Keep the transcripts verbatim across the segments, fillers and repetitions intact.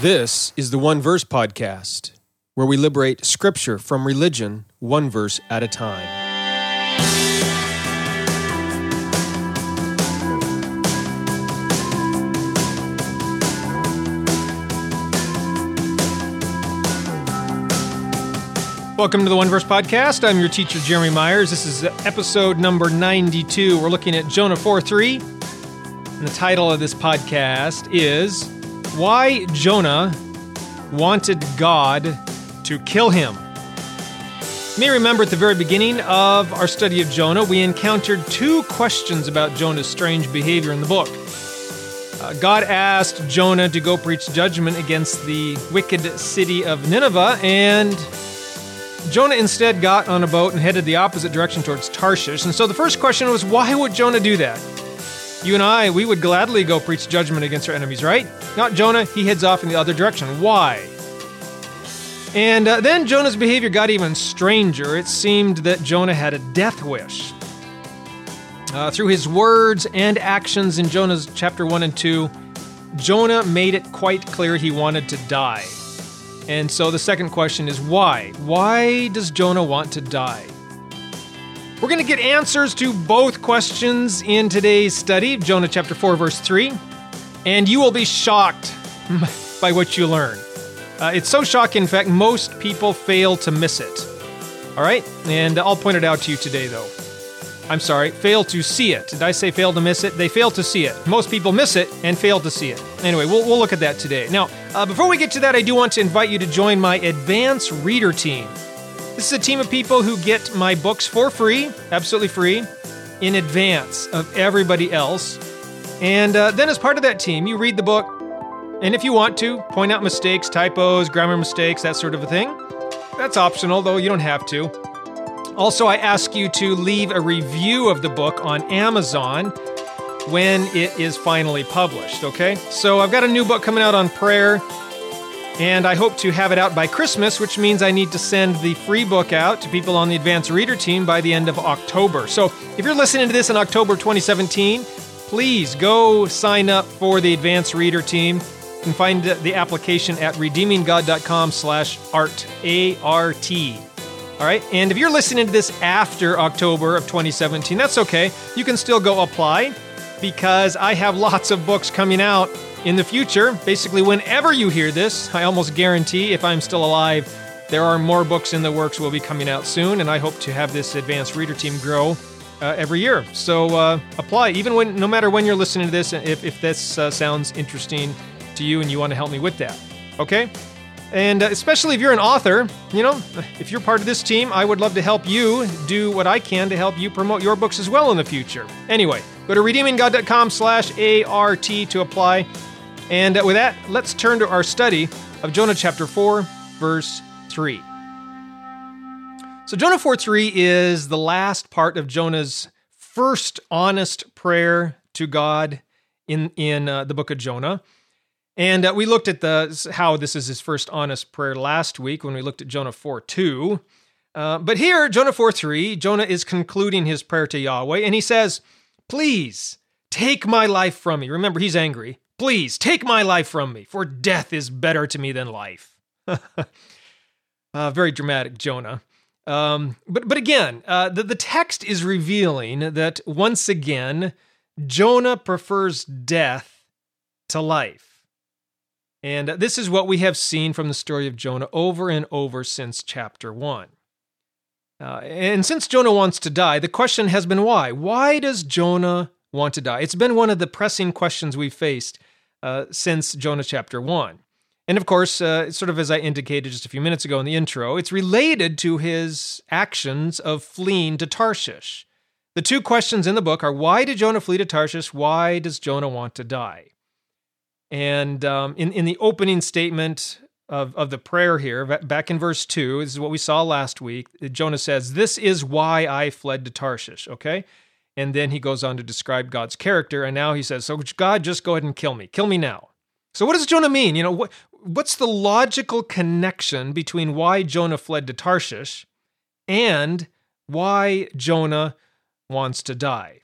This is the One Verse Podcast, where we liberate Scripture from religion one verse at a time. Welcome to the One Verse Podcast. I'm your teacher, Jeremy Myers. This is episode number ninety-two. We're looking at Jonah four three, and the title of this podcast is Why Jonah Wanted God to Kill Him. You may remember at the very beginning of our study of Jonah, we encountered two questions about Jonah's strange behavior in the book. Uh, God asked Jonah to go preach judgment against the wicked city of Nineveh, and Jonah instead got on a boat and headed the opposite direction towards Tarshish. And so the first question was, why would Jonah do that? You and I, we would gladly go preach judgment against our enemies, right? Not Jonah. He heads off in the other direction. Why? And uh, then Jonah's behavior got even stranger. It seemed that Jonah had a death wish. Uh, through his words and actions in Jonah's chapter one and two, Jonah made it quite clear he wanted to die. And so the second question is why? Why does Jonah want to die? We're going to get answers to both questions in today's study, Jonah chapter four, verse three, and you will be shocked by what you learn. Uh, it's so shocking, in fact, most people fail to miss it. All right? And I'll point it out to you today, though. I'm sorry, fail to see it. Did I say fail to miss it? They fail to see it. Most people miss it and fail to see it. Anyway, we'll, we'll look at that today. Now, uh, before we get to that, I do want to invite you to join my advanced reader team. This is a team of people who get my books for free, absolutely free, in advance of everybody else. And uh, then as part of that team, you read the book, and if you want to, point out mistakes, typos, grammar mistakes, that sort of a thing. That's optional, though you don't have to. Also, I ask you to leave a review of the book on Amazon when it is finally published, okay? So I've got a new book coming out on prayer, and I hope to have it out by Christmas, which means I need to send the free book out to people on the Advanced Reader team by the end of October. So if you're listening to this in October twenty seventeen, please go sign up for the Advanced Reader team. You can find the application at redeeming god dot com slash art, A R T. All right? And if you're listening to this after October of twenty seventeen, that's okay. You can still go apply because I have lots of books coming out in the future. Basically, whenever you hear this, I almost guarantee if I'm still alive, there are more books in the works will be coming out soon, and I hope to have this advanced reader team grow uh, every year. So uh, apply, even when, no matter when you're listening to this, if, if this uh, sounds interesting to you and you want to help me with that, okay? And uh, especially if you're an author, you know, if you're part of this team, I would love to help you do what I can to help you promote your books as well in the future. Anyway, go to redeeming god dot com slash A R T to apply. And with that, let's turn to our study of Jonah chapter four, verse three. So Jonah four three is the last part of Jonah's first honest prayer to God in, in uh, the book of Jonah. And uh, we looked at the how this is his first honest prayer last week when we looked at Jonah four two. Uh, but here, Jonah four three, Jonah is concluding his prayer to Yahweh, and he says, "Please take my life from me." Remember, he's angry. "Please, take my life from me, for death is better to me than life." uh, very dramatic, Jonah. Um, but but again, uh, the, the text is revealing that once again, Jonah prefers death to life. And this is what we have seen from the story of Jonah over and over since chapter one. Uh, and since Jonah wants to die, the question has been why? Why does Jonah want to die? It's been one of the pressing questions we've faced uh, since Jonah chapter one. And of course, uh, sort of as I indicated just a few minutes ago in the intro, it's related to his actions of fleeing to Tarshish. The two questions in the book are, why did Jonah flee to Tarshish? Why does Jonah want to die? And um, in, in the opening statement of, of the prayer here, back in verse two, this is what we saw last week, Jonah says, "This is why I fled to Tarshish," okay? And then he goes on to describe God's character, and now he says, "So God, just go ahead and kill me. Kill me now." So what does Jonah mean? You know, what what's the logical connection between why Jonah fled to Tarshish and why Jonah wants to die?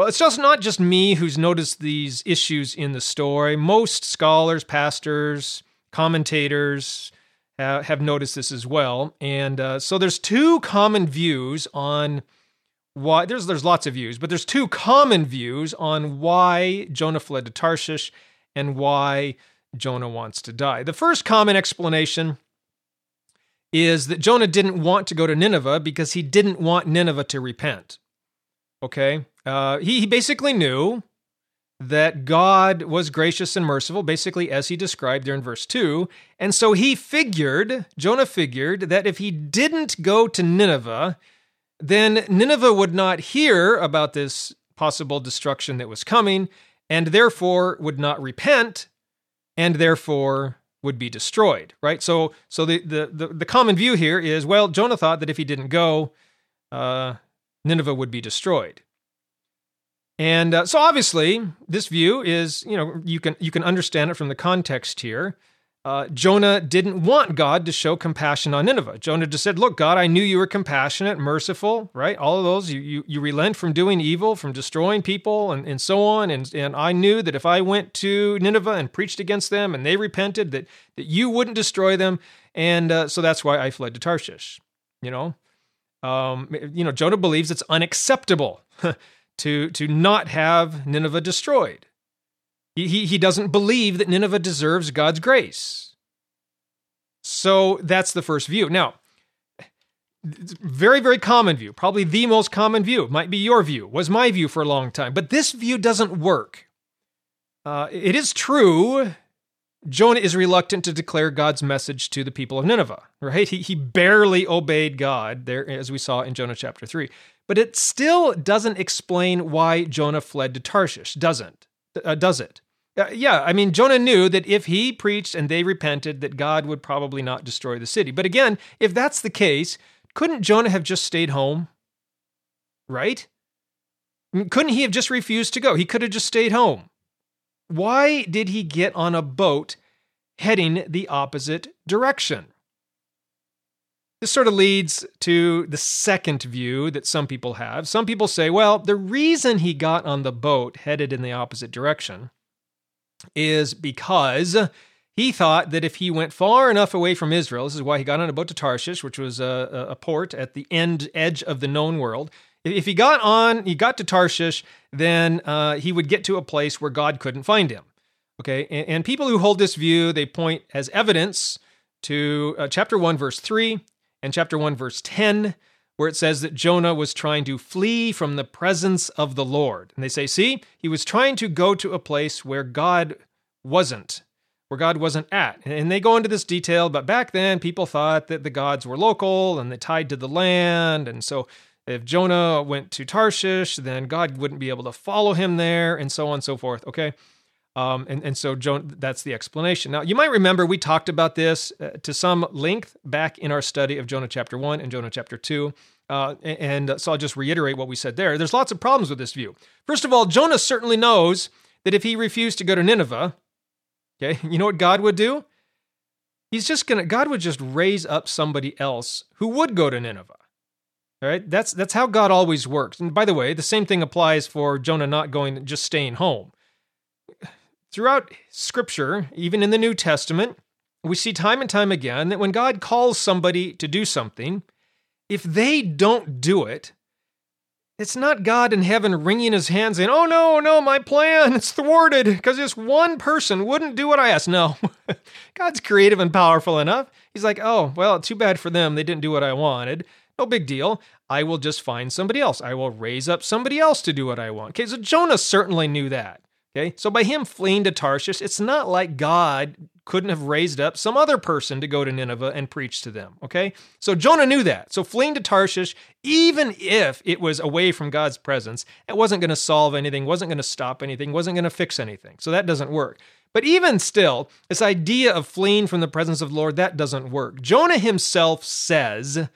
Well, it's just not just me who's noticed these issues in the story. Most scholars, pastors, commentators uh, have noticed this as well. And uh, so there's two common views on why, there's, there's lots of views, but there's two common views on why Jonah fled to Tarshish and why Jonah wants to die. The first common explanation is that Jonah didn't want to go to Nineveh because he didn't want Nineveh to repent. Okay? Uh, he, he basically knew that God was gracious and merciful, basically as he described there in verse two. And so he figured, Jonah figured, that if he didn't go to Nineveh, then Nineveh would not hear about this possible destruction that was coming, and therefore would not repent, and therefore would be destroyed, right? So so the, the, the, the common view here is, well, Jonah thought that if he didn't go, uh, Nineveh would be destroyed. And uh, so obviously, this view is, you know, you can you can understand it from the context here. Uh, Jonah didn't want God to show compassion on Nineveh. Jonah just said, look, God, I knew you were compassionate, merciful, right? All of those, you you, you relent from doing evil, from destroying people, and, and so on. And, and I knew that if I went to Nineveh and preached against them and they repented, that, that you wouldn't destroy them. And uh, so that's why I fled to Tarshish, you know? Um, you know, Jonah believes it's unacceptable to, to not have Nineveh destroyed. He, he doesn't believe that Nineveh deserves God's grace. So that's the first view. Now, very, very common view, probably the most common view, might be your view, was my view for a long time. But this view doesn't work. Uh, it is true, Jonah is reluctant to declare God's message to the people of Nineveh, right? He, he barely obeyed God, there, as we saw in Jonah chapter three. But it still doesn't explain why Jonah fled to Tarshish, doesn't. Uh, does it? Uh, yeah, I mean, Jonah knew that if he preached and they repented, that God would probably not destroy the city. But again, if that's the case, couldn't Jonah have just stayed home? Right? Couldn't he have just refused to go? He could have just stayed home. Why did he get on a boat heading the opposite direction? This sort of leads to the second view that some people have. Some people say, well, the reason he got on the boat headed in the opposite direction is because he thought that if he went far enough away from Israel, this is why he got on a boat to Tarshish, which was a, a port at the end edge of the known world. If he got on, he got to Tarshish, then uh, he would get to a place where God couldn't find him. Okay, and, and people who hold this view, they point as evidence to uh, chapter one, verse three. And chapter one, verse ten, where it says that Jonah was trying to flee from the presence of the Lord. And they say, see, he was trying to go to a place where God wasn't, where God wasn't at. And they go into this detail, but back then people thought that the gods were local and they tied to the land. And so if Jonah went to Tarshish, then God wouldn't be able to follow him there, and so on and so forth, okay? Um, and, and so Jonah, that's the explanation. Now, you might remember we talked about this uh, to some length back in our study of Jonah chapter one and Jonah chapter two. Uh, and, and so I'll just reiterate what we said there. There's lots of problems with this view. First of all, Jonah certainly knows that if he refused to go to Nineveh, okay, you know what God would do? He's just going to, God would just raise up somebody else who would go to Nineveh. All right? That's, that's how God always works. And by the way, the same thing applies for Jonah not going, just staying home. Throughout Scripture, even in the New Testament, we see time and time again that when God calls somebody to do something, if they don't do it, it's not God in heaven wringing his hands saying, oh, no, no, my plan, it's thwarted because this one person wouldn't do what I asked. No, God's creative and powerful enough. He's like, oh, well, too bad for them. They didn't do what I wanted. No big deal. I will just find somebody else. I will raise up somebody else to do what I want. Okay, so Jonah certainly knew that. Okay, so by him fleeing to Tarshish, it's not like God couldn't have raised up some other person to go to Nineveh and preach to them, okay? So Jonah knew that. So fleeing to Tarshish, even if it was away from God's presence, it wasn't going to solve anything, wasn't going to stop anything, wasn't going to fix anything. So that doesn't work. But even still, this idea of fleeing from the presence of the Lord, that doesn't work. Jonah himself says,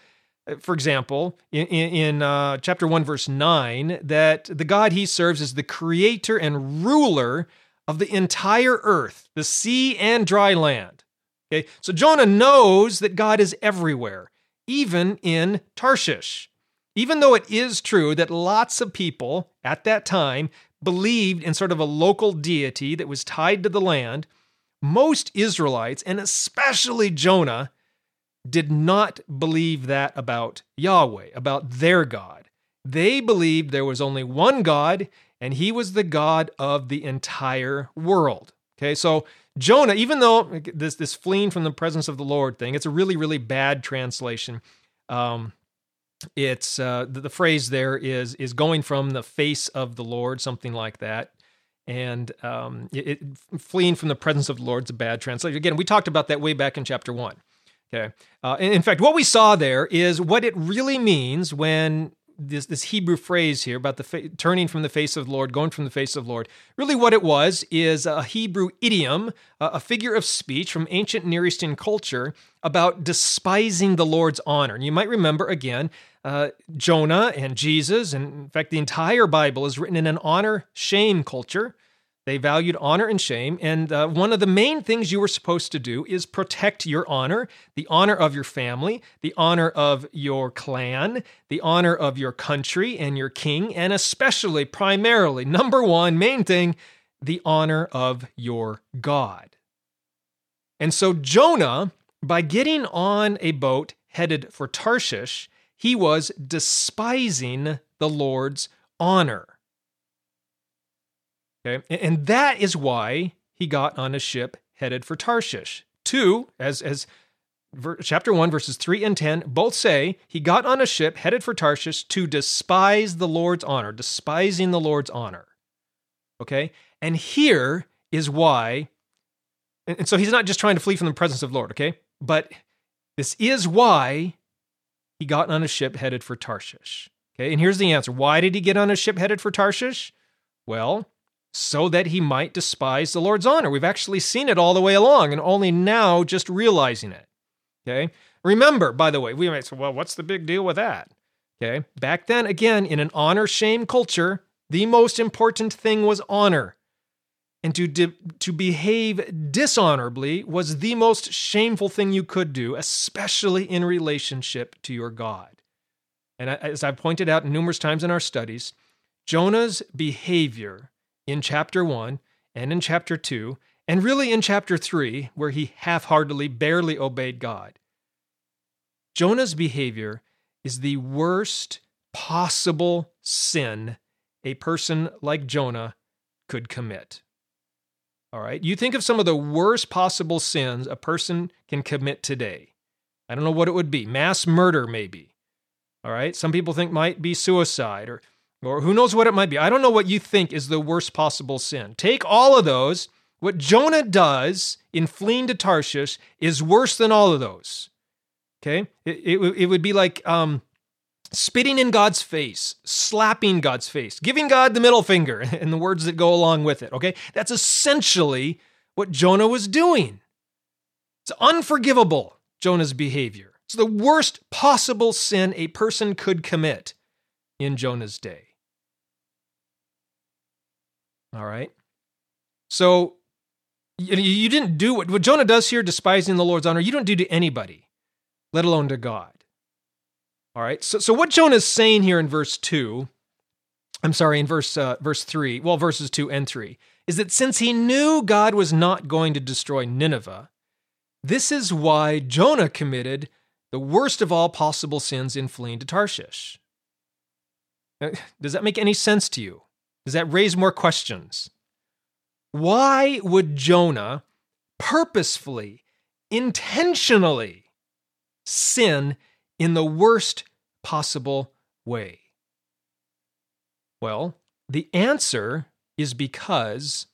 for example, in, in uh, chapter one, verse nine, that the God he serves is the creator and ruler of the entire earth, the sea and dry land. Okay, so Jonah knows that God is everywhere, even in Tarshish. Even though it is true that lots of people at that time believed in sort of a local deity that was tied to the land, most Israelites, and especially Jonah, did not believe that about Yahweh, about their God. They believed there was only one God, and he was the God of the entire world. Okay, so Jonah, even though this this fleeing from the presence of the Lord thing, it's a really, really bad translation. Um, it's uh, the, the phrase there is is going from the face of the Lord, something like that. And um, it, it, fleeing from the presence of the Lord is a bad translation. Again, we talked about that way back in chapter one. Okay, uh, in fact, what we saw there is what it really means when this this Hebrew phrase here about the fa- turning from the face of the Lord, going from the face of the Lord, really what it was is a Hebrew idiom, a, a figure of speech from ancient Near Eastern culture about despising the Lord's honor. And you might remember, again, uh, Jonah and Jesus, and in fact, the entire Bible is written in an honor-shame culture. They valued honor and shame, and uh, one of the main things you were supposed to do is protect your honor, the honor of your family, the honor of your clan, the honor of your country and your king, and especially, primarily, number one, main thing, the honor of your God. And so Jonah, by getting on a boat headed for Tarshish, he was despising the Lord's honor. Okay, and that is why he got on a ship headed for Tarshish. Two, as as ver, chapter one, verses three and ten, both say he got on a ship headed for Tarshish to despise the Lord's honor, despising the Lord's honor. Okay, and here is why, and, and so he's not just trying to flee from the presence of the Lord, okay? But this is why he got on a ship headed for Tarshish. Okay, and here's the answer. Why did he get on a ship headed for Tarshish? Well, so that he might despise the Lord's honor. We've actually seen it all the way along and only now just realizing it, okay? Remember, by the way, we might say, well, what's the big deal with that, okay? Back then, again, in an honor-shame culture, the most important thing was honor. And to, de- to behave dishonorably was the most shameful thing you could do, especially in relationship to your God. And as I've pointed out numerous times in our studies, Jonah's behavior in chapter one and in chapter two, and really in chapter three, where he half-heartedly, barely obeyed God. Jonah's behavior is the worst possible sin a person like Jonah could commit. All right, you think of some of the worst possible sins a person can commit today. I don't know what it would be. Mass murder, maybe. All right, some people think might be suicide, or or who knows what it might be. I don't know what you think is the worst possible sin. Take all of those. What Jonah does in fleeing to Tarshish is worse than all of those, okay? It, it, it would be like um, spitting in God's face, slapping God's face, giving God the middle finger, and the words that go along with it, okay? That's essentially what Jonah was doing. It's unforgivable, Jonah's behavior. It's the worst possible sin a person could commit in Jonah's day. All right. So you didn't do what, what Jonah does here, despising the Lord's honor. You don't do to anybody, let alone to God. All right. So, so what Jonah's saying here in verse two, I'm sorry, in verse uh, verse three, well, verses two and three, is that since he knew God was not going to destroy Nineveh, this is why Jonah committed the worst of all possible sins in fleeing to Tarshish. Does that make any sense to you? Does that raise more questions? Why would Jonah purposefully, intentionally sin in the worst possible way? Well, the answer is because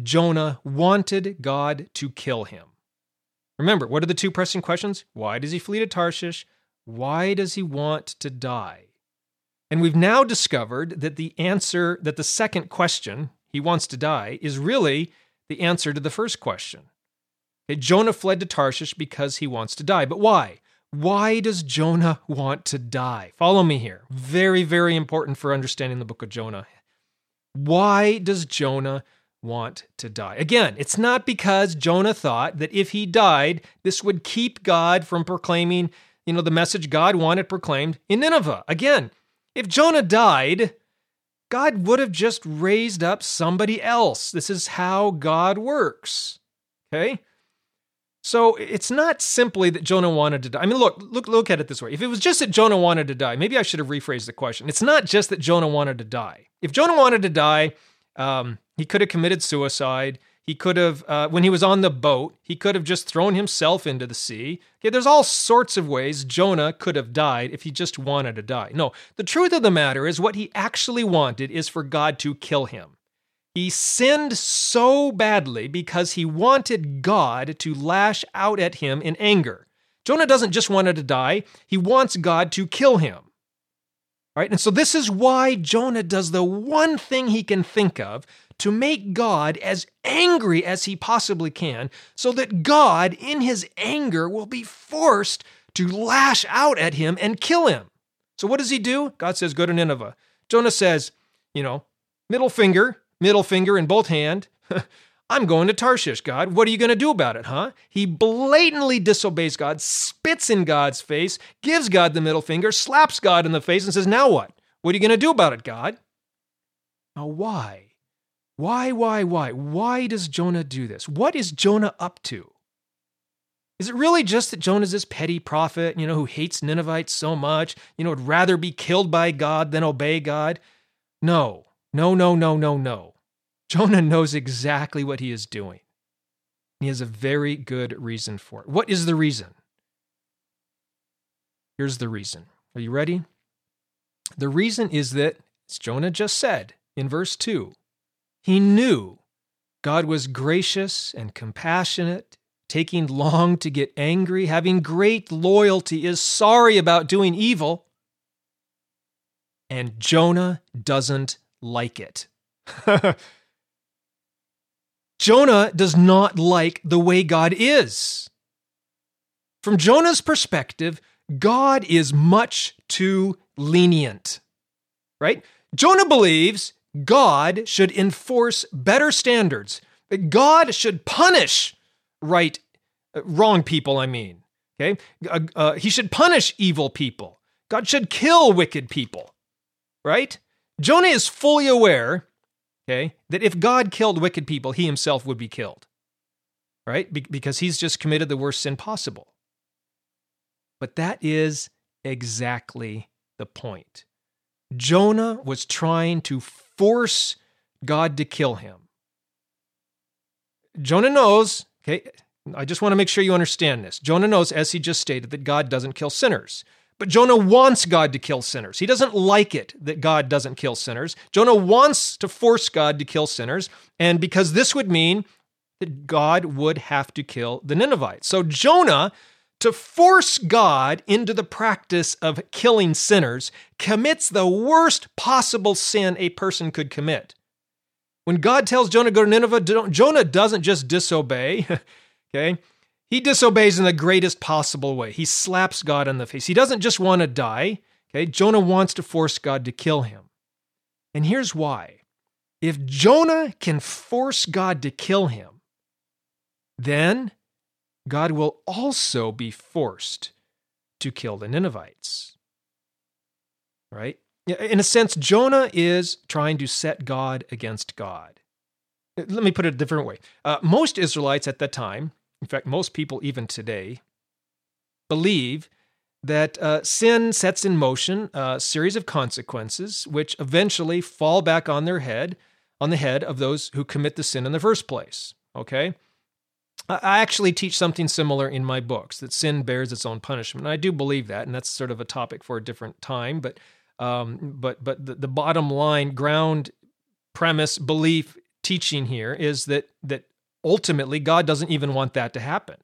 Jonah wanted God to kill him. Remember, what are the two pressing questions? Why does he flee to Tarshish? Why does he want to die? And we've now discovered that the answer, that the second question, he wants to die, is really the answer to the first question. Okay, Jonah fled to Tarshish because he wants to die. But why? Why does Jonah want to die? Follow me here. Very, very important for understanding the book of Jonah. Why does Jonah want to die? Again, it's not because Jonah thought that if he died, this would keep God from proclaiming, you know, the message God wanted proclaimed in Nineveh. Again, If Jonah died, God would have just raised up somebody else. This is how God works, okay? So it's not simply that Jonah wanted to die. I mean, look, look, look at it this way. If it was just that Jonah wanted to die, maybe I should have rephrased the question. It's not just that Jonah wanted to die. If Jonah wanted to die, um, he could have committed suicide. He could have, uh, when he was on the boat, he could have just thrown himself into the sea. Okay, there's all sorts of ways Jonah could have died if he just wanted to die. No, the truth of the matter is what he actually wanted is for God to kill him. He sinned so badly because he wanted God to lash out at him in anger. Jonah doesn't just want to die, he wants God to kill him. All right, and so this is why Jonah does the one thing he can think of to make God as angry as he possibly can, so that God, in his anger, will be forced to lash out at him and kill him. So what does he do? God says, go to Nineveh. Jonah says, you know, middle finger, middle finger in both hand. I'm going to Tarshish, God. What are you going to do about it, huh? He blatantly disobeys God, spits in God's face, gives God the middle finger, slaps God in the face and says, now what? What are you going to do about it, God? Now why? Why, why, why? Why does Jonah do this? What is Jonah up to? Is it really just that Jonah's this petty prophet, you know, who hates Ninevites so much, you know, would rather be killed by God than obey God? No. No, no, no, no, no. Jonah knows exactly what he is doing. He has a very good reason for it. What is the reason? Here's the reason. Are you ready? The reason is that, as Jonah just said in verse two, he knew God was gracious and compassionate, taking long to get angry, having great loyalty, is sorry about doing evil, and Jonah doesn't like it. Jonah does not like the way God is. From Jonah's perspective, God is much too lenient, right? Jonah believes God should enforce better standards, that God should punish right, wrong people, I mean, okay? Uh, uh, he should punish evil people. God should kill wicked people, right? Jonah is fully aware, okay, that if God killed wicked people, he himself would be killed, right? Be- because he's just committed the worst sin possible. But that is exactly the point. Jonah was trying to force God to kill him. Jonah knows, okay, I just want to make sure you understand this. Jonah knows, as he just stated, that God doesn't kill sinners. But Jonah wants God to kill sinners. He doesn't like it that God doesn't kill sinners. Jonah wants to force God to kill sinners, and because this would mean that God would have to kill the Ninevites. So Jonah, to force God into the practice of killing sinners, commits the worst possible sin a person could commit. When God tells Jonah to go to Nineveh, Jonah doesn't just disobey, okay? He disobeys in the greatest possible way. He slaps God in the face. He doesn't just want to die. Okay, Jonah wants to force God to kill him. And here's why. If Jonah can force God to kill him, then God will also be forced to kill the Ninevites. Right? In a sense, Jonah is trying to set God against God. Let me put it a different way. Uh, most Israelites at that time, in fact, most people even today, believe that uh, sin sets in motion a series of consequences which eventually fall back on their head, on the head of those who commit the sin in the first place, okay? I actually teach something similar in my books, that sin bears its own punishment. And I do believe that, and that's sort of a topic for a different time, but um, but but the, the bottom line, ground, premise, belief, teaching here is that that ultimately, God doesn't even want that to happen,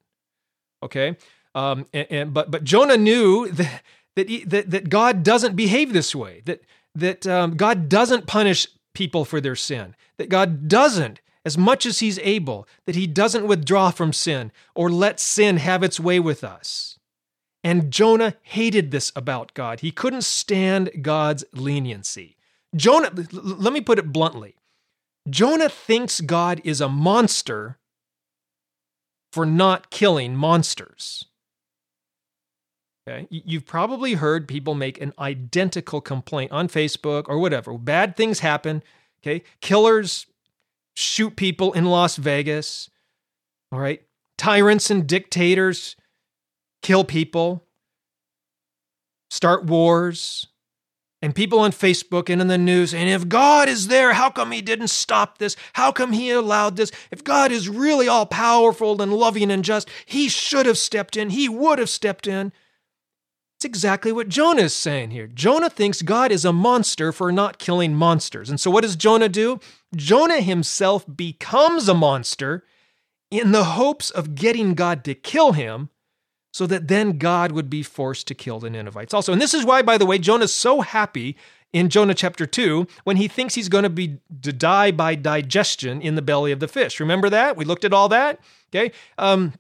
okay? Um, and, and but but Jonah knew that that, he, that that God doesn't behave this way. That that um, God doesn't punish people for their sin. That God doesn't, as much as He's able, that He doesn't withdraw from sin or let sin have its way with us. And Jonah hated this about God. He couldn't stand God's leniency. Jonah, l- let me put it bluntly. Jonah thinks God is a monster for not killing monsters. Okay? You've probably heard people make an identical complaint on Facebook or whatever. Bad things happen. Okay? Killers shoot people in Las Vegas. All right? Tyrants and dictators kill people, start wars, and people on Facebook and in the news, and if God is there, how come he didn't stop this? How come he allowed this? If God is really all-powerful and loving and just, he should have stepped in. He would have stepped in. It's exactly what Jonah is saying here. Jonah thinks God is a monster for not killing monsters. And so what does Jonah do? Jonah himself becomes a monster in the hopes of getting God to kill him, so that then God would be forced to kill the Ninevites also. And this is why, by the way, Jonah's so happy in Jonah chapter two when he thinks he's going to be to die by digestion in the belly of the fish. Remember that? We looked at all that, okay? Um,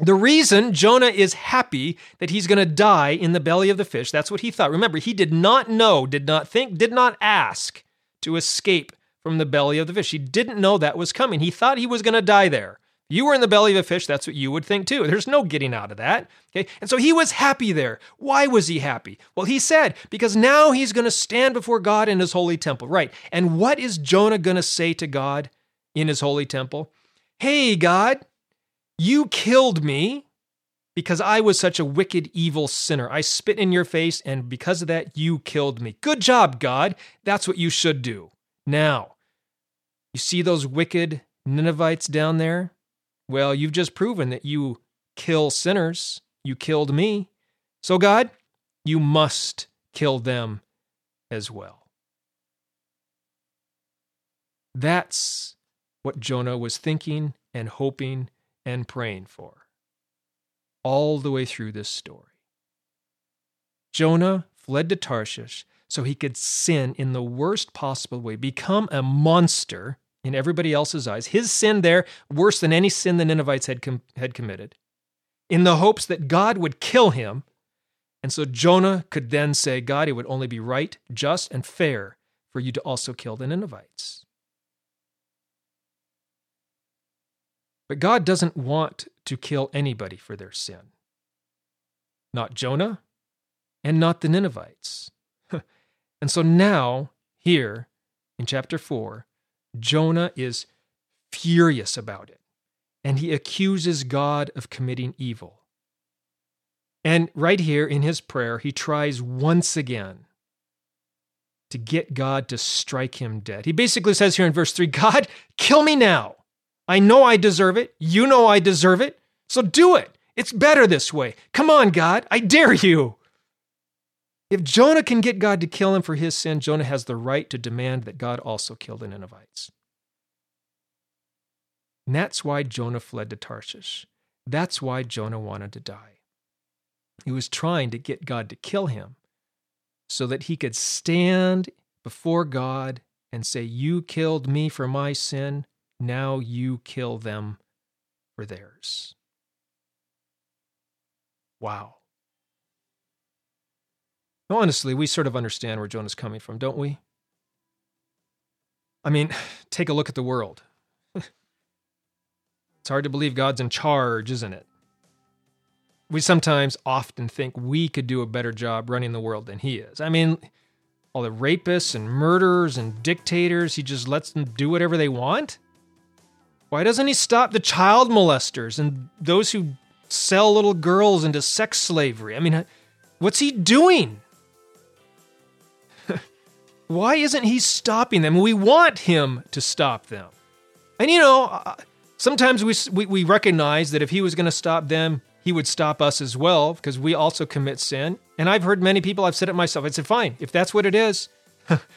the reason Jonah is happy that he's going to die in the belly of the fish, that's what he thought. Remember, he did not know, did not think, did not ask to escape from the belly of the fish. He didn't know that was coming. He thought he was going to die there. You were in the belly of a fish, that's what you would think too. There's no getting out of that, okay? And so he was happy there. Why was he happy? Well, he said, because now he's going to stand before God in his holy temple, right? And what is Jonah going to say to God in his holy temple? Hey, God, you killed me because I was such a wicked, evil sinner. I spit in your face, and because of that, you killed me. Good job, God. That's what you should do. Now, you see those wicked Ninevites down there? Well, you've just proven that you kill sinners. You killed me. So, God, you must kill them as well. That's what Jonah was thinking and hoping and praying for all the way through this story. Jonah fled to Tarshish so he could sin in the worst possible way, become a monster in everybody else's eyes. His sin there, worse than any sin the Ninevites had com- had committed, in the hopes that God would kill him. And so Jonah could then say, God, it would only be right, just, and fair for you to also kill the Ninevites. But God doesn't want to kill anybody for their sin. Not Jonah, and not the Ninevites. And so now, here, in chapter four, Jonah is furious about it, and he accuses God of committing evil. And right here in his prayer, he tries once again to get God to strike him dead. He basically says here in verse three, God, kill me now. I know I deserve it. You know I deserve it. So do it. It's better this way. Come on, God. I dare you. If Jonah can get God to kill him for his sin, Jonah has the right to demand that God also kill the Ninevites. And that's why Jonah fled to Tarshish. That's why Jonah wanted to die. He was trying to get God to kill him so that he could stand before God and say, you killed me for my sin, now you kill them for theirs. Wow. Honestly, we sort of understand where Jonah's coming from, don't we? I mean, take a look at the world. It's hard to believe God's in charge, isn't it? We sometimes often think we could do a better job running the world than he is. I mean, all the rapists and murderers and dictators, he just lets them do whatever they want? Why doesn't he stop the child molesters and those who sell little girls into sex slavery? I mean, what's he doing? Why isn't he stopping them? We want him to stop them. And you know, sometimes we we, we recognize that if he was going to stop them, he would stop us as well, because we also commit sin. And I've heard many people, I've said it myself, I said, fine, if that's what it is, if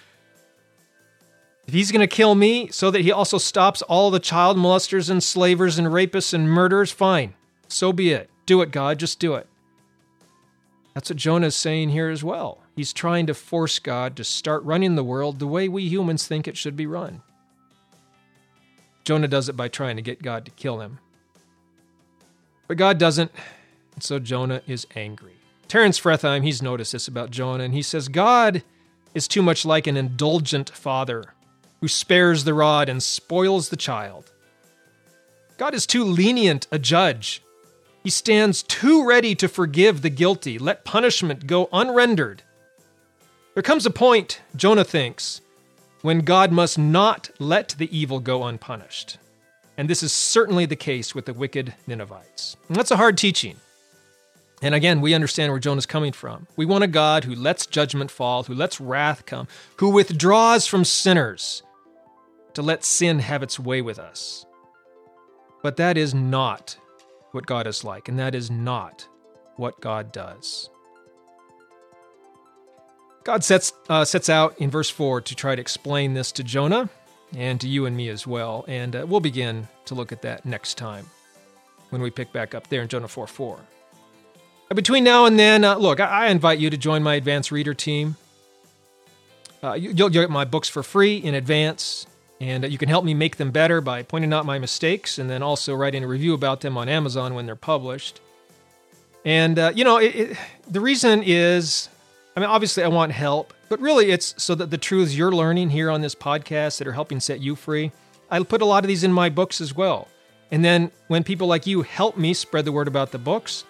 he's going to kill me so that he also stops all the child molesters and slavers and rapists and murderers, fine, so be it. Do it, God, just do it. That's what Jonah's saying here as well. He's trying to force God to start running the world the way we humans think it should be run. Jonah does it by trying to get God to kill him. But God doesn't, and so Jonah is angry. Terence Fretheim, he's noticed this about Jonah, and he says, God is too much like an indulgent father who spares the rod and spoils the child. God is too lenient a judge He stands too ready to forgive the guilty, let punishment go unrendered. There comes a point, Jonah thinks, when God must not let the evil go unpunished. And this is certainly the case with the wicked Ninevites. And that's a hard teaching. And again, we understand where Jonah's coming from. We want a God who lets judgment fall, who lets wrath come, who withdraws from sinners to let sin have its way with us. But that is not what God is like, and that is not what God does. God sets uh, sets out in verse four to try to explain this to Jonah and to you and me as well, and uh, we'll begin to look at that next time when we pick back up there in Jonah four four. Between now and then, uh, look, I invite you to join my advanced reader team. Uh, you, you'll get my books for free in advance, and uh, you can help me make them better by pointing out my mistakes and then also writing a review about them on Amazon when they're published. And, uh, you know, it, it, the reason is, I mean, obviously I want help, but really it's so that the truths you're learning here on this podcast that are helping set you free, I put a lot of these in my books as well. And then when people like you help me spread the word about the books,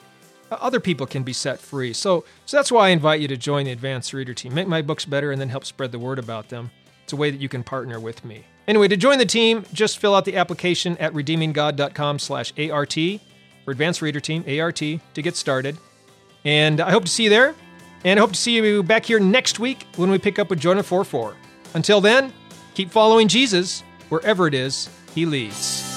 other people can be set free. So so that's why I invite you to join the Advanced Reader team. Make my books better and then help spread the word about them. It's a way that you can partner with me. Anyway, to join the team, just fill out the application at redeeminggod.com slash ART for Advanced Reader Team, A R T, to get started. And I hope to see you there. And I hope to see you back here next week when we pick up with Jonah four four. Until then, keep following Jesus wherever it is he leads.